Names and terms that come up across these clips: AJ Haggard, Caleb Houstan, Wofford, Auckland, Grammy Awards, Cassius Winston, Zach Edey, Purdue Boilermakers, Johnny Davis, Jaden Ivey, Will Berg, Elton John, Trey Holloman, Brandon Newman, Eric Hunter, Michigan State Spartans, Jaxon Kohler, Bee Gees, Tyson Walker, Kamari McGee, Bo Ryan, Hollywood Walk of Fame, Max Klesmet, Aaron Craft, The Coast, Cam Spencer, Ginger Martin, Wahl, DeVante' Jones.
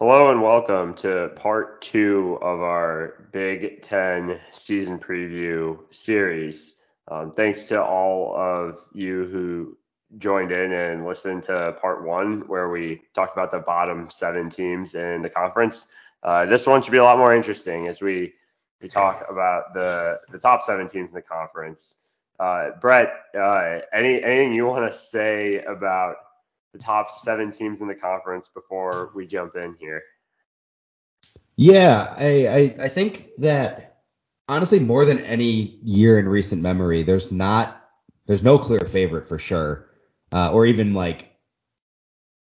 Hello and welcome to part two of our Big Ten season preview series. Thanks to all of you who joined in and listened to part one, where we talked about the bottom seven teams in the conference. This one should be a lot more interesting as we talk about the top seven teams in the conference. Brett, anything you want to say about the top seven teams in the conference before we jump in here? Yeah, I think that honestly, more than any year in recent memory, there's no clear favorite for sure, or even like,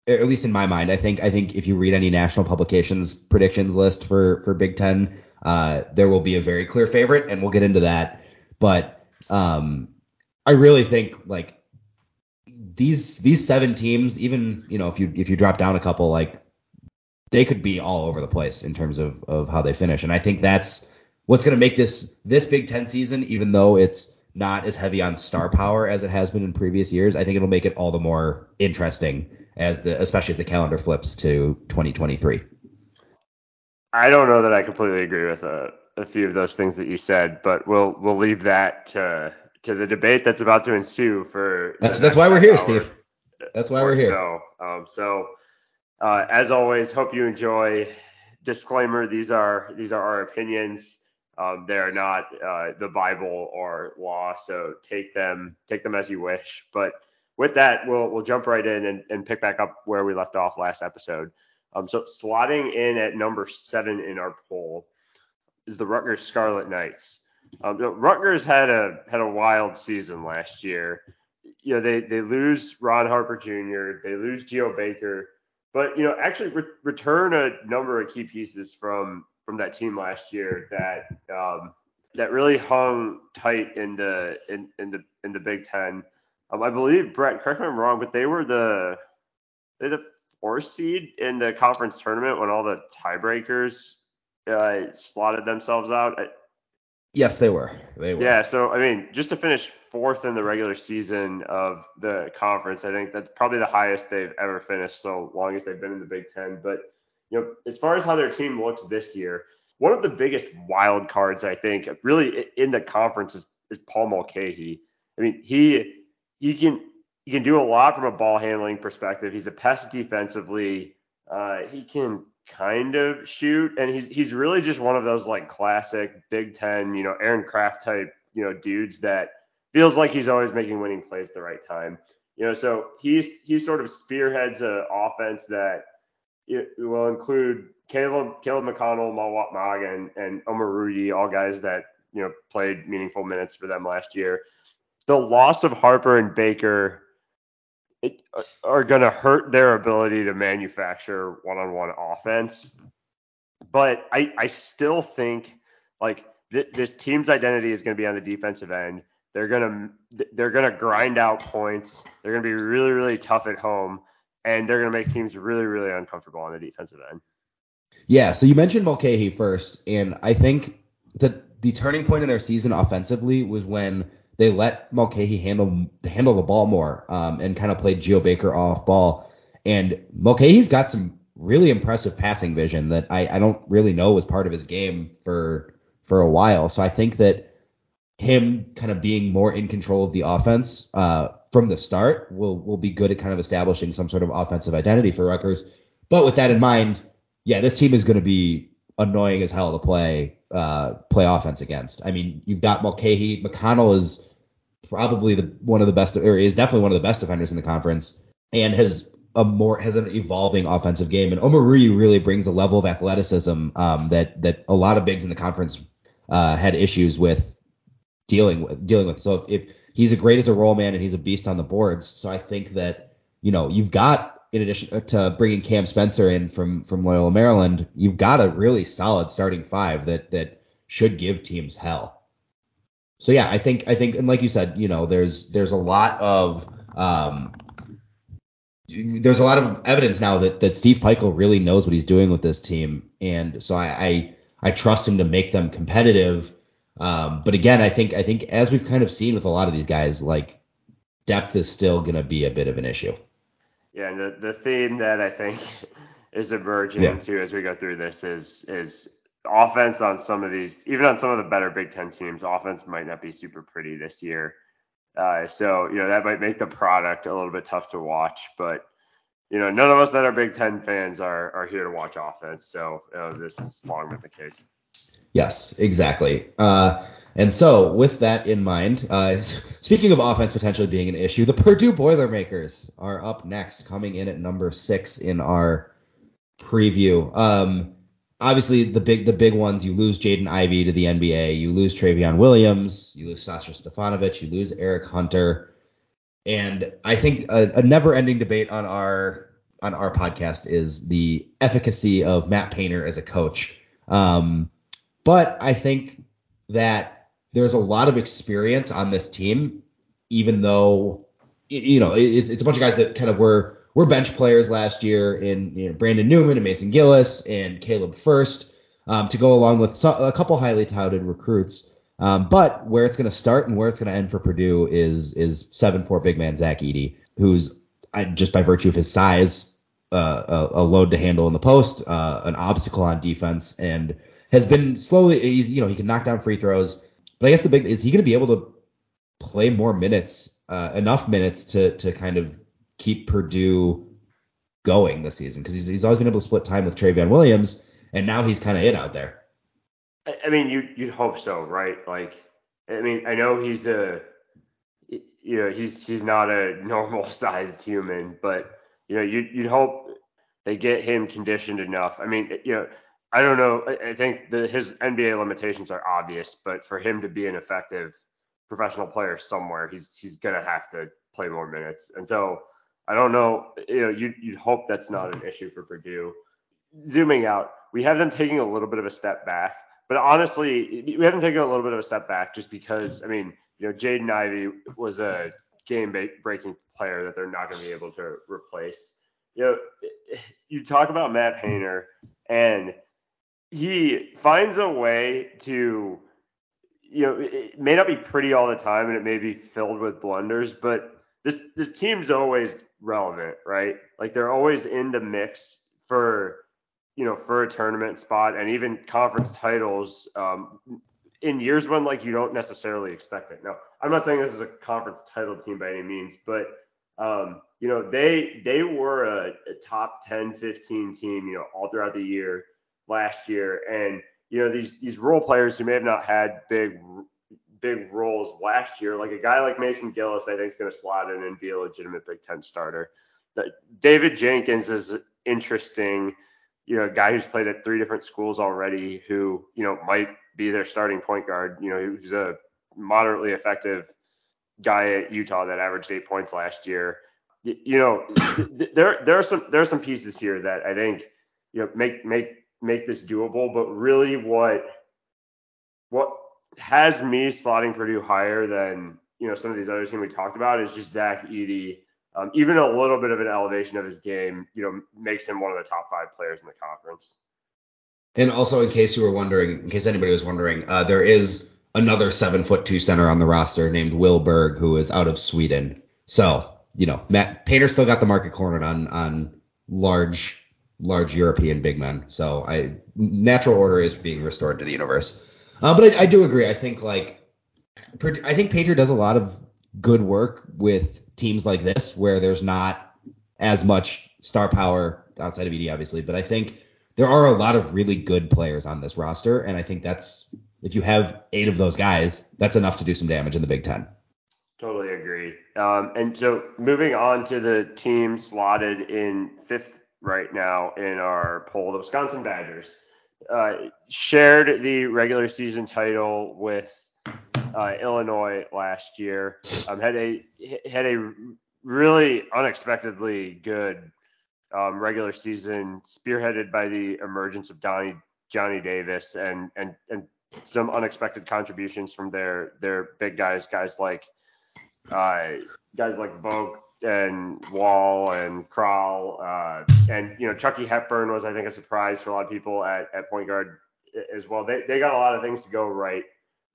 at least in my mind, I think if you read any national publications predictions list for Big Ten, there will be a very clear favorite, and we'll get into that. But I really think like these seven teams, even, you know, if you drop down a couple, like they could be all over the place in terms of how they finish. And I think that's what's going to make this Big Ten season, even though it's not as heavy on star power as it has been in previous years, I think it'll make it all the more interesting especially as the calendar flips to 2023. I don't know that I completely agree with a few of those things that you said, but we'll leave that to the debate that's about to ensue for that's why we're here, Steve. That's why we're here. So, as always, hope you enjoy. Disclaimer: these are our opinions. They are not the Bible or law, so take them as you wish. But with that, we'll jump right in and pick back up where we left off last episode. So slotting in at number seven in our poll is the Rutgers Scarlet Knights. Rutgers had a wild season last year. You know, they lose Ron Harper Jr., they lose Geo Baker, but, you know, actually return a number of key pieces from that team last year that really hung tight in the Big Ten. I believe, Brett, correct me if I'm wrong, but they're the 4th seed in the conference tournament when all the tiebreakers slotted themselves out. Yes, they were. Yeah, so, I mean, just to finish 4th in the regular season of the conference, I think that's probably the highest they've ever finished so long as they've been in the Big Ten. But, you know, as far as how their team looks this year, one of the biggest wild cards, I think, really in the conference is Paul Mulcahy. I mean, he can do a lot from a ball handling perspective. He's a pest defensively. He can kind of shoot, and he's really just one of those like classic Big Ten, you know, Aaron Craft type, you know, dudes that feels like he's always making winning plays at the right time, you know. So he sort of spearheads an offense that it will include Caleb McConnell, Malwat Mog, and Omar Rudy, all guys that, you know, played meaningful minutes for them last year. The loss of Harper and Baker are going to hurt their ability to manufacture one-on-one offense. But I still think like this team's identity is going to be on the defensive end. They're going to grind out points. They're going to be really, really tough at home, and they're going to make teams really, really uncomfortable on the defensive end. Yeah. So you mentioned Mulcahy first, and I think that the turning point in their season offensively was when they let Mulcahy handle the ball more and kind of played Geo Baker off ball. And Mulcahy's got some really impressive passing vision that I don't really know was part of his game for a while. So I think that him kind of being more in control of the offense from the start will be good at kind of establishing some sort of offensive identity for Rutgers. But with that in mind, yeah, this team is going to be annoying as hell to play offense against. I mean, you've got Mulcahy. McConnell is probably definitely one of the best defenders in the conference, and has an evolving offensive game. And Omar Rudy really brings a level of athleticism that a lot of bigs in the conference had issues with dealing with. So if he's as great as a roll man, and he's a beast on the boards. So I think that, you know, you've got, in addition to bringing Cam Spencer in from Loyola Maryland, you've got a really solid starting five that should give teams hell. So yeah, I think, and like you said, you know, there's a lot of evidence now that Steve Pikiell really knows what he's doing with this team, and so I trust him to make them competitive. But again, I think as we've kind of seen with a lot of these guys, like depth is still gonna be a bit of an issue. Yeah, and the theme that I think is emerging too as we go through this is offense on some of these, even on some of the better Big Ten teams, offense might not be super pretty this year. So, you know, that might make the product a little bit tough to watch, but, you know, none of us that are Big Ten fans are here to watch offense. So this is long been the case. Yes, exactly. And so with that in mind, speaking of offense potentially being an issue, the Purdue Boilermakers are up next, coming in at number 6 in our preview. Obviously, the big ones, you lose Jaden Ivey to the NBA, you lose Trevion Williams, you lose Sasha Stefanovic, you lose Eric Hunter. And I think a never-ending debate on our podcast is the efficacy of Matt Painter as a coach. But I think that there's a lot of experience on this team, even though, you know, it's a bunch of guys that kind of were bench players last year in, you know, Brandon Newman and Mason Gillis and Caleb First, to go along with a couple highly touted recruits. But where it's going to start and where it's going to end for Purdue is 7'4" big man Zach Edey, who's just by virtue of his size, a load to handle in the post, an obstacle on defense, and has been slowly, he can knock down free throws. But I guess the big is he going to be able to play more minutes, enough minutes to kind of keep Purdue going this season, because he's always been able to split time with Trevion Williams, and now he's kind of it out there. I mean, you'd hope so, right? Like, I mean, I know he's not a normal sized human, but you know, you'd hope they get him conditioned enough. I mean, you know, I don't know. I think his NBA limitations are obvious, but for him to be an effective professional player somewhere, he's gonna have to play more minutes, and so. I don't know. You know, you'd hope that's not an issue for Purdue. Zooming out, we have them taking a little bit of a step back, but honestly, we haven't taken a little bit of a step back just because, I mean, you know, Jaden Ivey was a game-breaking player that they're not going to be able to replace. You know, you talk about Matt Painter, and he finds a way to, you know, it may not be pretty all the time, and it may be filled with blunders, but this team's always relevant, right? Like they're always in the mix for a tournament spot and even conference titles in years when like you don't necessarily expect it. Now, I'm not saying this is a conference title team by any means, but you know, they were a top 10, 15 team, you know, all throughout the year last year. And, you know, these role players who may have not had big roles last year, like a guy like Mason Gillis, I think is going to slot in and be a legitimate Big Ten starter. David Jenkins is interesting, you know, a guy who's played at 3 different schools already, who, you know, might be their starting point guard. You know, he's a moderately effective guy at Utah that averaged 8 points last year. You know, there are some pieces here that I think, you know, make this doable, but really what has me slotting Purdue higher than, you know, some of these other teams we talked about is just Zach Edey. Even a little bit of an elevation of his game, you know, makes him one of the top 5 players in the conference. And also, in case anybody was wondering, there is another 7'2" center on the roster named Will Berg, who is out of Sweden. So, you know, Matt Painter still got the market cornered on large European big men. So natural order is being restored to the universe. But I do agree. I think Painter does a lot of good work with teams like this where there's not as much star power outside of Edey, obviously. But I think there are a lot of really good players on this roster, and I think that's, if you have 8 of those guys, that's enough to do some damage in the Big Ten. Totally agree. And so moving on to the team slotted in 5th right now in our poll, the Wisconsin Badgers. Shared the regular season title with Illinois last year. Had a really unexpectedly good regular season, spearheaded by the emergence of Johnny Davis and some unexpected contributions from their big guys like Boak and Wahl and Crowl, and, you know, Chucky Hepburn was, I think, a surprise for a lot of people at point guard as well. They got a lot of things to go right.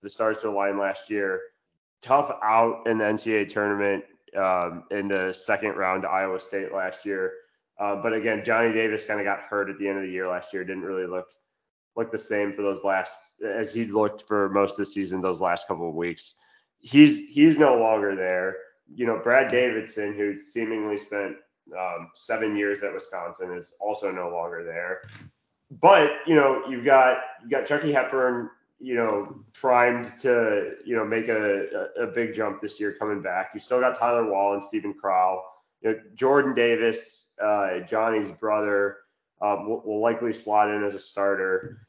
The stars to align last year. Tough out in the NCAA tournament in the second round to Iowa State last year. But again, Johnny Davis kind of got hurt at the end of the year last year. Didn't really look the same for those last as he looked for most of the season. Those last couple of weeks, he's no longer there. You know, Brad Davidson, who seemingly spent 7 years at Wisconsin, is also no longer there. But you know, you've got Chucky Hepburn, you know, primed to, you know, make a big jump this year coming back. You still got Tyler Wahl and Stephen Crowl. You know, Jordan Davis, Johnny's brother, will likely slot in as a starter.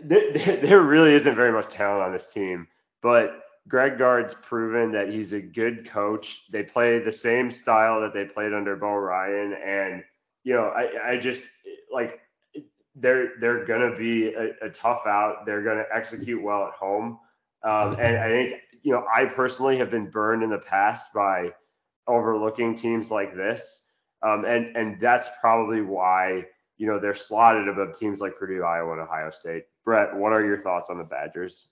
There really isn't very much talent on this team, but Greg Gard's proven that he's a good coach. They play the same style that they played under Bo Ryan, and you know, I just like they're gonna be a tough out. They're gonna execute well at home, and I think, you know, I personally have been burned in the past by overlooking teams like this, and that's probably why, you know, they're slotted above teams like Purdue, Iowa, and Ohio State. Brett, what are your thoughts on the Badgers?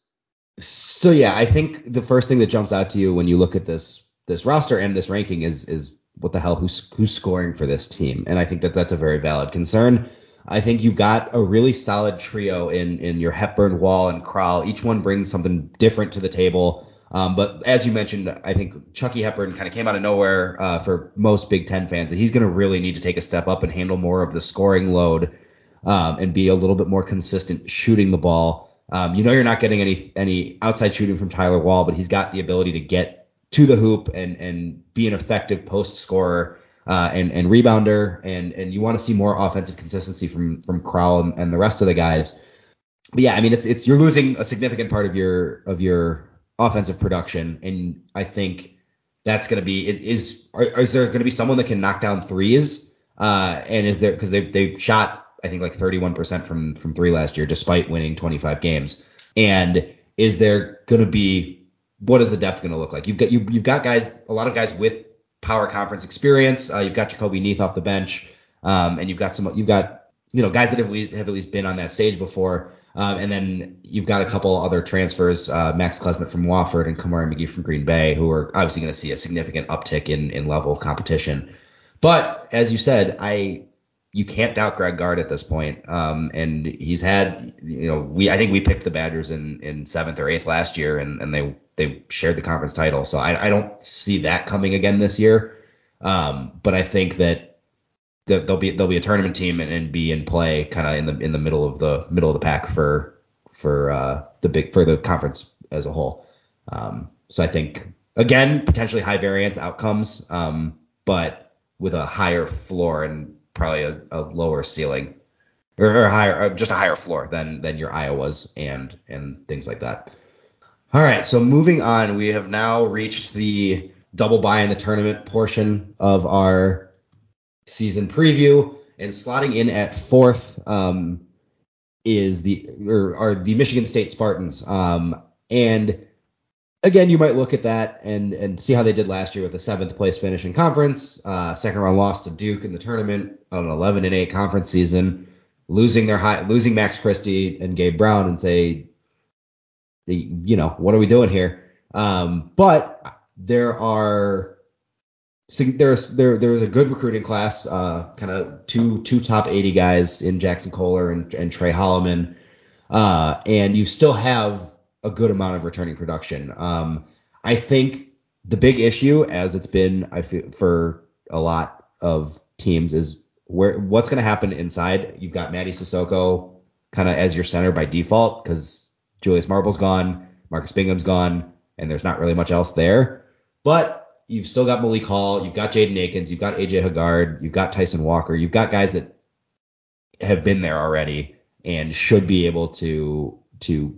So yeah, I think the first thing that jumps out to you when you look at this roster and this ranking is what the hell, who's scoring for this team? And I think that's a very valid concern. I think you've got a really solid trio in your Hepburn, Wahl, and Crowl. Each one brings something different to the table. But as you mentioned, I think Chucky Hepburn kind of came out of nowhere for most Big Ten fans, and he's going to really need to take a step up and handle more of the scoring load and be a little bit more consistent shooting the ball. You know, you're not getting any outside shooting from Tyler Wahl, but he's got the ability to get to the hoop and be an effective post scorer and rebounder. And you want to see more offensive consistency from Crowl and the rest of the guys. But yeah, I mean, it's you're losing a significant part of your offensive production, and I think that's going to be is there going to be someone that can knock down threes? And is there, because they've shot, I think, like 31% from three last year, despite winning 25 games. And is there going to be, what is the depth going to look like? You've got guys, a lot of guys with power conference experience. You've got Jacoby Neath off the bench, and you've got you know, guys that have at least been on that stage before. And then you've got a couple other transfers, Max Klesmet from Wofford and Kamari McGee from Green Bay, who are obviously going to see a significant uptick in level of competition. But as you said, you can't doubt Greg Gard at this point. And he's had, you know, I think we picked the Badgers in 7th or 8th last year, and they shared the conference title. So I don't see that coming again this year. But I think that they'll be a tournament team and be in play kind of in the middle of the pack for the conference as a whole. So I think, again, potentially high variance outcomes, but with a higher floor and probably a lower ceiling or higher, just a higher floor than your Iowas and things like that. All right. So moving on, we have now reached the double bye in the tournament portion of our season preview, and slotting in at fourth are the Michigan State Spartans. And again, you might look at that and see how they did last year with a 7th place finish in conference, second round loss to Duke in the tournament on an 11-8 conference season, losing Max Christie and Gabe Brown, and say, you know, what are we doing here? But there's a good recruiting class, kind of two top 80 guys in Jaxon Kohler and Trey Holloman, and you still have a good amount of returning production. I think the big issue, as it's been, I feel, for a lot of teams, is what's going to happen inside. You've got Maddie Sissoko kind of as your center by default, because Julius Marble's gone, Marcus Bingham's gone, and there's not really much else there. But you've still got Malik Hall, you've got Jaden Akins, you've got AJ Haggard, you've got Tyson Walker, you've got guys that have been there already and should be able to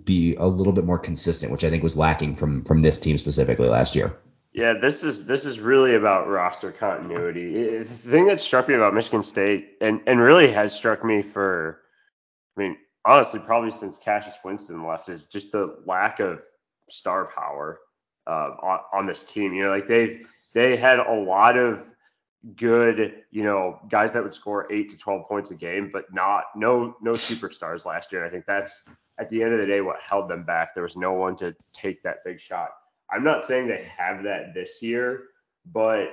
be a little bit more consistent, which I think was lacking from this team specifically last year. Yeah, this is really about roster continuity. The thing that struck me about Michigan State, and really has struck me for, I mean, honestly, probably since Cassius Winston left, is just the lack of star power on this team. You know, like they had a lot of good, you know, guys that would score 8 to 12 points a game, but no superstars last year. I think that's, at the end of the day, what held them back. There was no one to take that big shot. I'm not saying they have that this year, but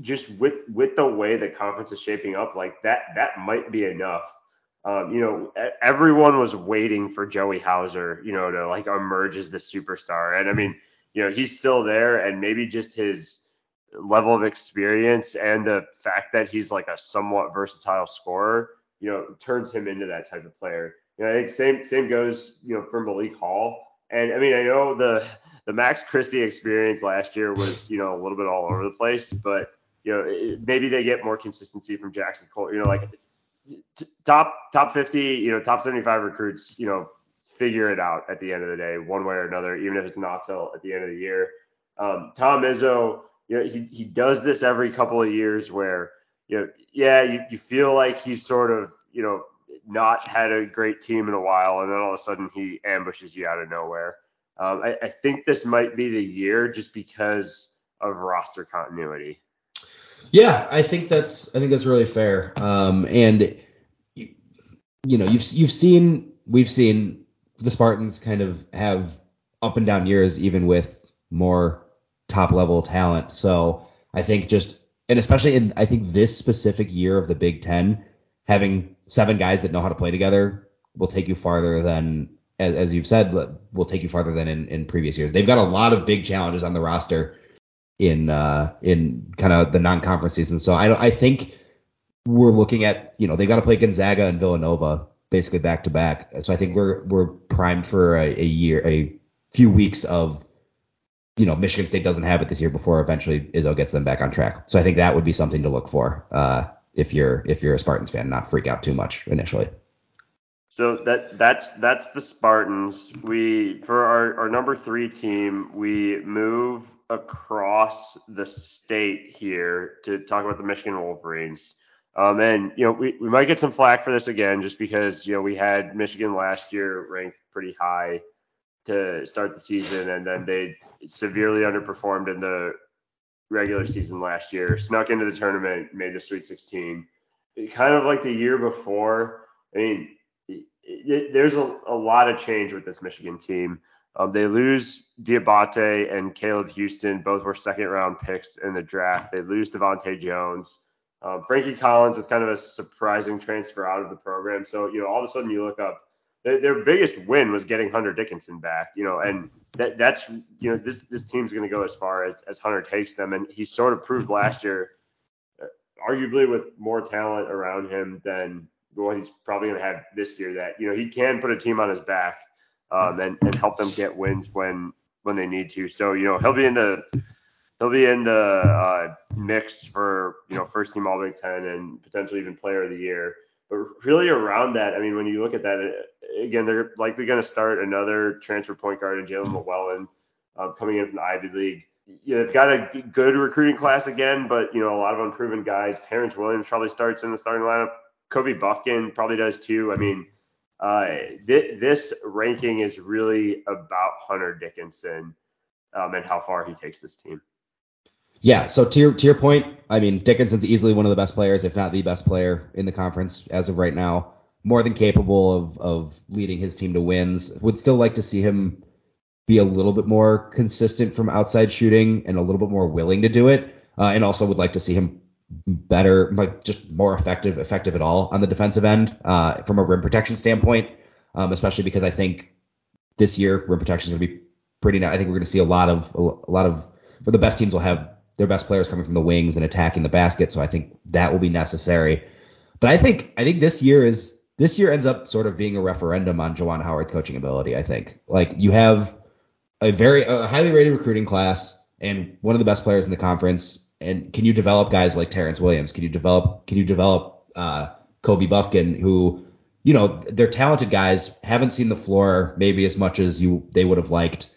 just with the way the conference is shaping up, like that might be enough. Everyone was waiting for Joey Hauser, to like emerge as the superstar. And I mean, he's still there, and maybe just his level of experience and the fact that he's like a somewhat versatile scorer, turns him into that type of player. I think same goes, for Malik Hall. And I mean, I know the Max Christie experience last year was, a little bit all over the place, but maybe they get more consistency from Jaxon Kohler, top 50, top 75 recruits, figure it out at the end of the day, one way or another, even if it's not till at the end of the year. Tom Izzo, he does this every couple of years where, you feel like he's sort of, not had a great team in a while, and then all of a sudden he ambushes you out of nowhere. I think this might be the year just because of roster continuity. Yeah, I think that's really fair. We've seen the Spartans kind of have up and down years, even with more top level talent. So I think especially this specific year of the Big Ten, having 7 guys that know how to play together will take you farther than, as you've said, will take you farther than in previous years. They've got a lot of big challenges on the roster in kind of the non-conference season. So I think we're looking at, they got to play Gonzaga and Villanova basically back to back. So I think we're primed for a few weeks of, Michigan State doesn't have it this year before eventually Izzo gets them back on track. So I think that would be something to look for if you're a Spartans fan, not freak out too much initially. So that's the Spartans. We, for our number 3 team, we move across the state here to talk about the Michigan Wolverines. We might get some flack for this again, just because, we had Michigan last year ranked pretty high to start the season, and then they severely underperformed in the regular season last year, snuck into the tournament, made the Sweet 16. Kind of like the year before, I mean, there's a lot of change with this Michigan team. They lose Diabate and Caleb Houstan. Both were second-round picks in the draft. They lose DeVante' Jones. Frankie Collins was kind of a surprising transfer out of the program. So, all of a sudden you look up. Their biggest win was getting Hunter Dickinson back, and that's, this team's going to go as far as Hunter takes them. And he sort of proved last year, arguably with more talent around him than what he's probably going to have this year, that, he can put a team on his back and help them get wins when they need to. So, he'll be in the mix for, first team All Big Ten and potentially even player of the year. But really around that, I mean, when you look at that, again, they're likely going to start another transfer point guard in Jalen Llewellyn coming in from the Ivy League. They've got a good recruiting class again, but, a lot of unproven guys. Terrence Williams probably starts in the starting lineup. Kobe Bufkin probably does too. I mean, this ranking is really about Hunter Dickinson and how far he takes this team. Yeah, so to your point, I mean, Dickinson's easily one of the best players, if not the best player in the conference as of right now. More than capable of leading his team to wins. Would still like to see him be a little bit more consistent from outside shooting and a little bit more willing to do it. And also would like to see him better, like just more effective at all on the defensive end from a rim protection standpoint, especially because I think this year rim protection is going to be pretty nice. I think we're going to see a lot of for the best teams will have their best players coming from the wings and attacking the basket. So I think that will be necessary. But I think this year ends up sort of being a referendum on Jawan Howard's coaching ability. I think like you have a highly rated recruiting class and one of the best players in the conference. And can you develop guys like Terrence Williams? Can you develop Kobe Bufkin, who, they're talented guys, haven't seen the floor maybe as much as they would have liked.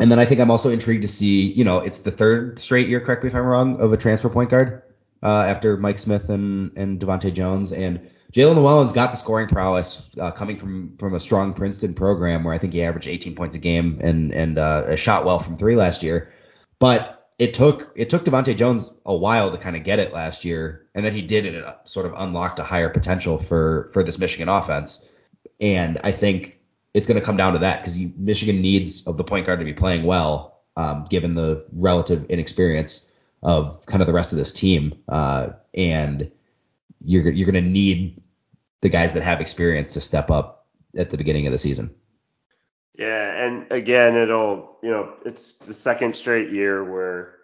And then I think I'm also intrigued to see, it's the third straight year, correct me if I'm wrong, of a transfer point guard after Mike Smith and DeVante' Jones. And Jalen Llewellyn's got the scoring prowess coming from a strong Princeton program where I think he averaged 18 points a game and shot well from 3 last year. But it took DeVante' Jones a while to kind of get it last year. And then he did it. It sort of unlocked a higher potential for this Michigan offense. And I think it's going to come down to that because Michigan needs the point guard to be playing well, given the relative inexperience of kind of the rest of this team. And you're going to need the guys that have experience to step up at the beginning of the season. Yeah. And again, it's the second straight year where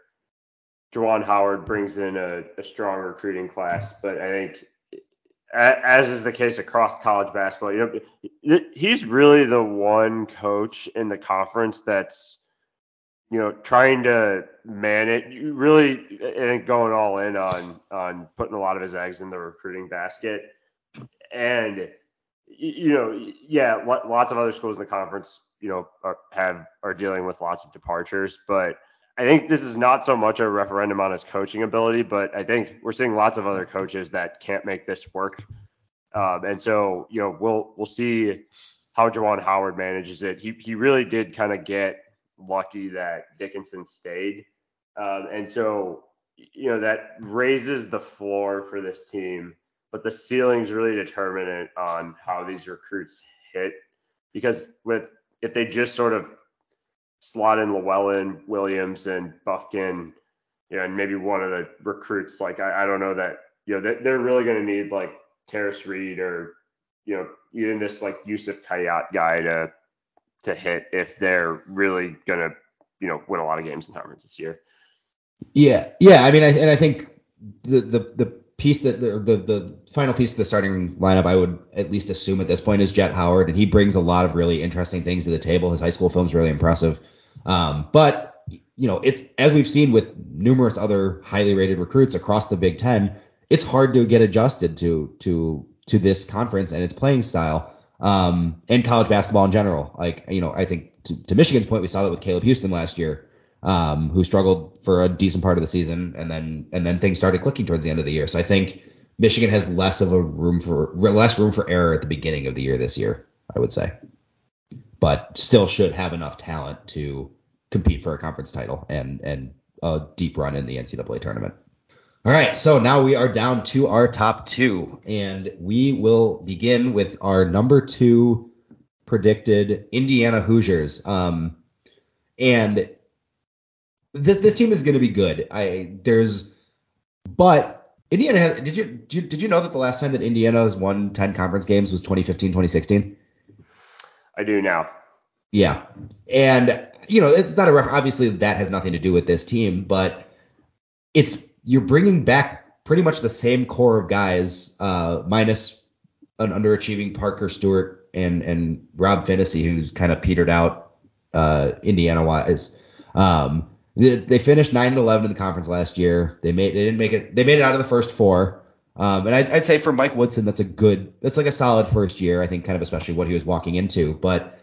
Juwan Howard brings in a strong recruiting class. But I think, as is the case across college basketball, he's really the one coach in the conference that's, trying to manage, really, I think, going all in on putting a lot of his eggs in the recruiting basket. And, lots of other schools in the conference, are dealing with lots of departures, but I think this is not so much a referendum on his coaching ability, but I think we're seeing lots of other coaches that can't make this work. And so, we'll see how Juwan Howard manages it. He really did kind of get lucky that Dickinson stayed. And so, that raises the floor for this team, but the ceiling's really determinant on how these recruits hit, because if they just sort of slot in Llewellyn, Williams, and Bufkin, and maybe one of the recruits, like, I don't know that, they're really going to need, like, Terrace Reed or, even this, like, Yusuf Kayat guy to hit if they're really going to, win a lot of games in conference this year. Yeah. Yeah. I mean, I think the piece that the final piece of the starting lineup, I would at least assume at this point, is Jet Howard, and he brings a lot of really interesting things to the table. His high school film's really impressive, but it's, as we've seen with numerous other highly rated recruits across the Big Ten, it's hard to get adjusted to this conference and its playing style, and college basketball in general. Like, I think to Michigan's point, we saw that with Caleb Houstan last year, who struggled for a decent part of the season, and then things started clicking towards the end of the year. So I think Michigan has less room for error at the beginning of the year this year, I would say, but still should have enough talent to compete for a conference title and a deep run in the NCAA tournament. All right, so now we are down to our top two, and we will begin with our number two predicted Indiana Hoosiers, and This team is going to be good. But Indiana has. Did you know that the last time that Indiana has won 10 conference games was 2015-2016? I do now. Yeah, and it's not a ref. Obviously, that has nothing to do with this team, but you're bringing back pretty much the same core of guys, minus an underachieving Parker Stewart and Rob Finnessy, who's kind of petered out Indiana wise. They finished 9-11 in the conference last year. They made it out of the first four. And I'd say for Mike Woodson, that's like a solid first year, I think, kind of especially what he was walking into. But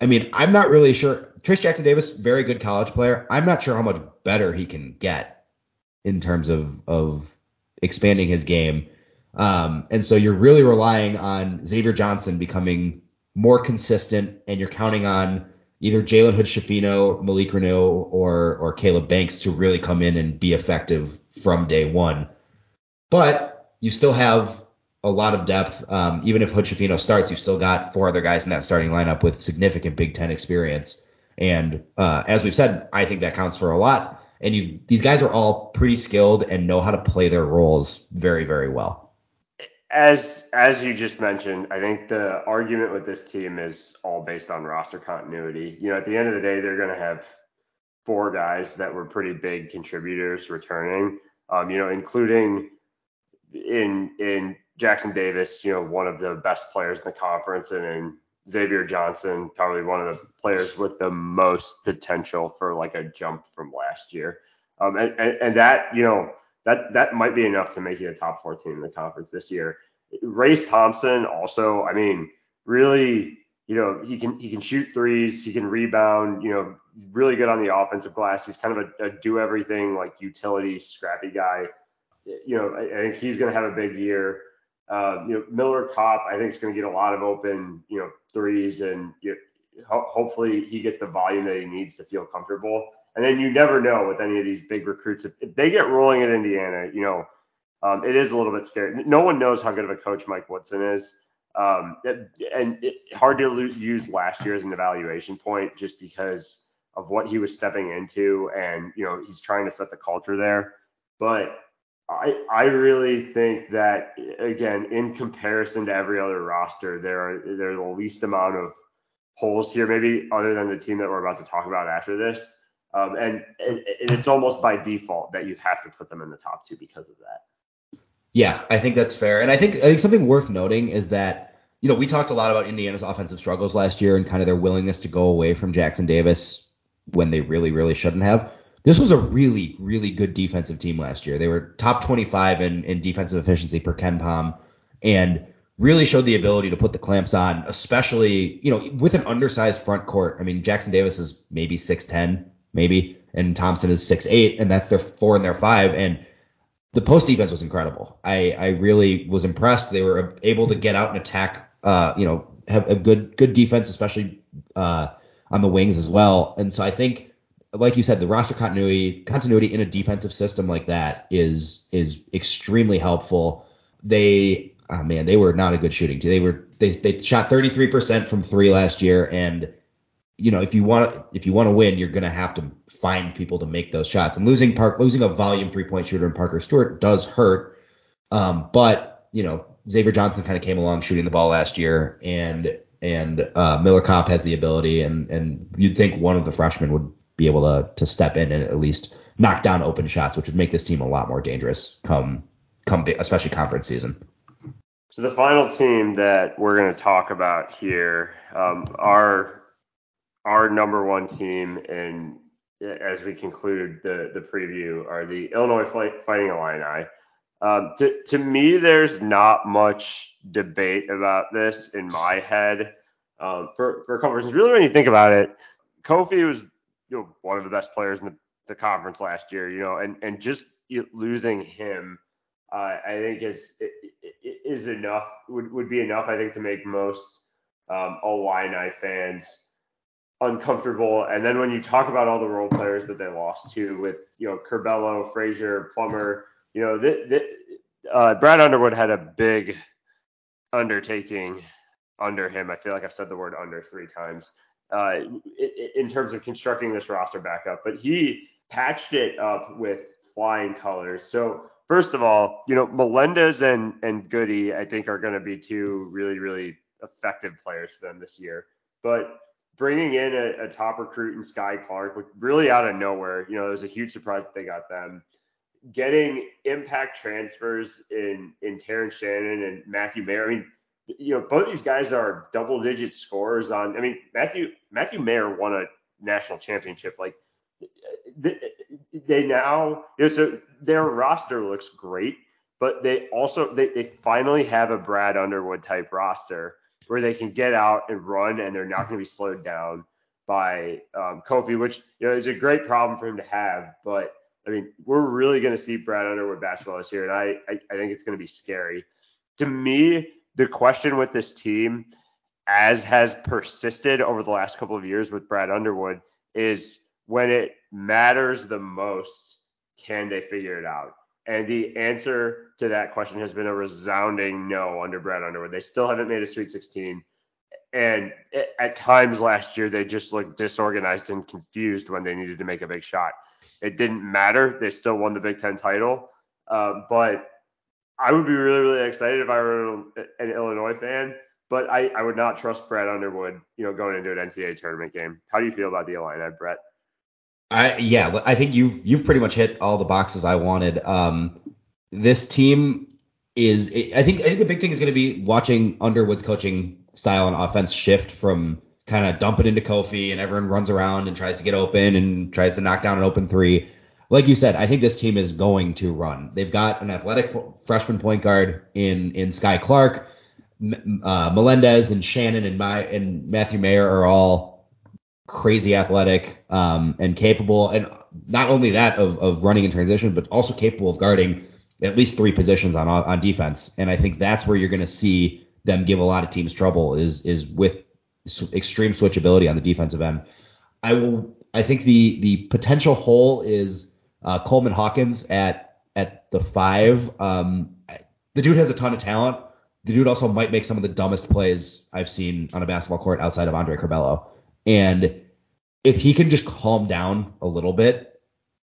I mean, I'm not really sure. Trace Jackson Davis, very good college player. I'm not sure how much better he can get in terms of expanding his game. And so you're really relying on Xavier Johnson becoming more consistent, and you're counting on either Jalen Hood-Schifino, Malik Reneau, or Caleb Banks to really come in and be effective from day one. But you still have a lot of depth. Even if Hood-Schifino starts, you've still got four other guys in that starting lineup with significant Big Ten experience. And as we've said, I think that counts for a lot. And these guys are all pretty skilled and know how to play their roles very, very well. As you just mentioned, I think the argument with this team is all based on roster continuity. At the end of the day, they're going to have four guys that were pretty big contributors returning, including in Jackson Davis, one of the best players in the conference, and in Xavier Johnson, probably one of the players with the most potential for like a jump from last year. And that, That might be enough to make you a top 4 team in the conference this year. Race Thompson also, I mean, really, he can shoot threes, he can rebound, really good on the offensive glass. He's kind of a do everything, like utility, scrappy guy. I think he's going to have a big year. Miller Kopp, I think, is going to get a lot of open, threes, and hopefully he gets the volume that he needs to feel comfortable. And then you never know with any of these big recruits. If they get rolling at Indiana, it is a little bit scary. No one knows how good of a coach Mike Woodson is. Hard to use last year as an evaluation point just because of what he was stepping into, and, you know, he's trying to set the culture there. But I really think that, again, in comparison to every other roster, there are the least amount of holes here, maybe other than the team that we're about to talk about after this. And it's almost by default that you have to put them in the top two because of that. Yeah, I think that's fair. And I think something worth noting is that, you know, we talked a lot about Indiana's offensive struggles last year and kind of their willingness to go away from Jackson Davis when they really, really shouldn't have. This was a really, really good defensive team last year. They were top 25 in defensive efficiency per Ken Pom and really showed the ability to put the clamps on, especially, you know, with an undersized front court. I mean, Jackson Davis is maybe 6'10", maybe, and Thompson is 6'8", and that's their four and their five. And the post defense was incredible. I really was impressed. They were able to get out and attack, you know, have a good defense, especially on the wings as well. And so I think, like you said, the roster continuity in a defensive system like that is extremely helpful. They were not a good shooting team. They shot 33% from three last year, and, you know, if you want to win, you're going to have to find people to make those shots. And losing a volume 3-point shooter in Parker Stewart does hurt. But, you know, Xavier Johnson kind of came along shooting the ball last year, and Miller Kopp has the ability, and you'd think one of the freshmen would be able to step in and at least knock down open shots, which would make this team a lot more dangerous come especially conference season. So the final team that we're going to talk about here, our number one team, and as we conclude the preview, are the Illinois Fighting Illini. To me, there's not much debate about this in my head for a couple reasons. Really, when you think about it, Kofi was, you know, one of the best players in the conference last year, you know, and just losing him, I think is enough, would be enough, I think, to make most Illini fans uncomfortable. And then when you talk about all the role players that they lost to, with, you know, Curbelo, Frazier, Plummer, you know, Brad Underwood had a big undertaking under him. I feel like I've said the word under three times. In terms of constructing this roster back up, but he patched it up with flying colors. So first of all, you know, Melendez and Goody, I think, are going to be two really, really effective players for them this year. But bringing in a top recruit in Sky Clark, really out of nowhere, you know, it was a huge surprise that they got them. Getting impact transfers in Terrence Shannon and Matthew Mayer. I mean, you know, both these guys are double-digit scorers on. I mean, Matthew Mayer won a national championship. Like, they now, you know, so their roster looks great, but they also they finally have a Brad Underwood type roster where they can get out and run, and they're not going to be slowed down by Kofi, which, you know, is a great problem for him to have. But I mean, we're really going to see Brad Underwood basketball this year, and I think it's going to be scary. To me, the question with this team, as has persisted over the last couple of years with Brad Underwood, is when it matters the most, can they figure it out? And the answer to that question has been a resounding no under Brad Underwood. They still haven't made a Sweet 16. And at times last year, they just looked disorganized and confused when they needed to make a big shot. It didn't matter. They still won the Big Ten title. But I would be really, really excited if I were an Illinois fan, but I would not trust Brad Underwood, you know, going into an NCAA tournament game. How do you feel about the Illini, Brett? I think you've pretty much hit all the boxes I wanted. This team is, I think the big thing is going to be watching Underwood's coaching style and offense shift from kind of dump it into Kofi and everyone runs around and tries to get open and tries to knock down an open three. Like you said, I think this team is going to run. They've got an athletic freshman point guard in Sky Clark. Melendez and Shannon and Matthew Mayer are all crazy athletic and capable. And not only that of running in transition, but also capable of guarding at least three positions on defense. And I think that's where you're going to see them give a lot of teams trouble is with extreme switchability on the defensive end. I think the potential hole is Coleman Hawkins at the five. The dude has a ton of talent. The dude also might make some of the dumbest plays I've seen on a basketball court outside of Andre Curbelo. And if he can just calm down a little bit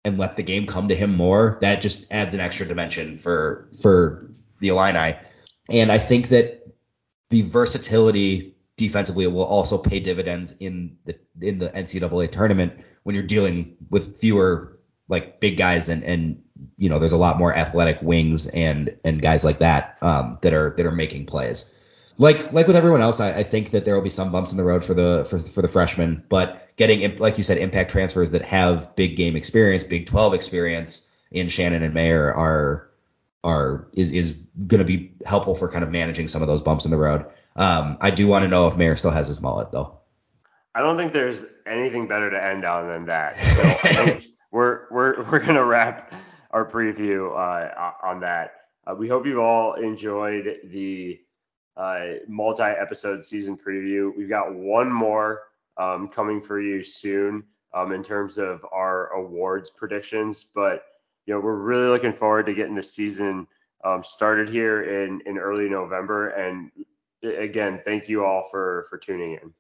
and let the game come to him more, that just adds an extra dimension for the Illini. And I think that the versatility defensively will also pay dividends in the NCAA tournament when you're dealing with fewer like big guys and you know, there's a lot more athletic wings and guys like that that are making plays. Like with everyone else, I think that there will be some bumps in the road for the freshmen, but getting, like you said, impact transfers that have big game experience, Big 12 experience in Shannon and Mayer is going to be helpful for kind of managing some of those bumps in the road. I do want to know if Mayer still has his mullet though. I don't think there's anything better to end on than that. So I think we're going to wrap our preview on that. We hope you've all enjoyed the multi-episode season preview. We've got one more coming for you soon in terms of our awards predictions, but you know, we're really looking forward to getting the season started here in early November. And again, thank you all for tuning in.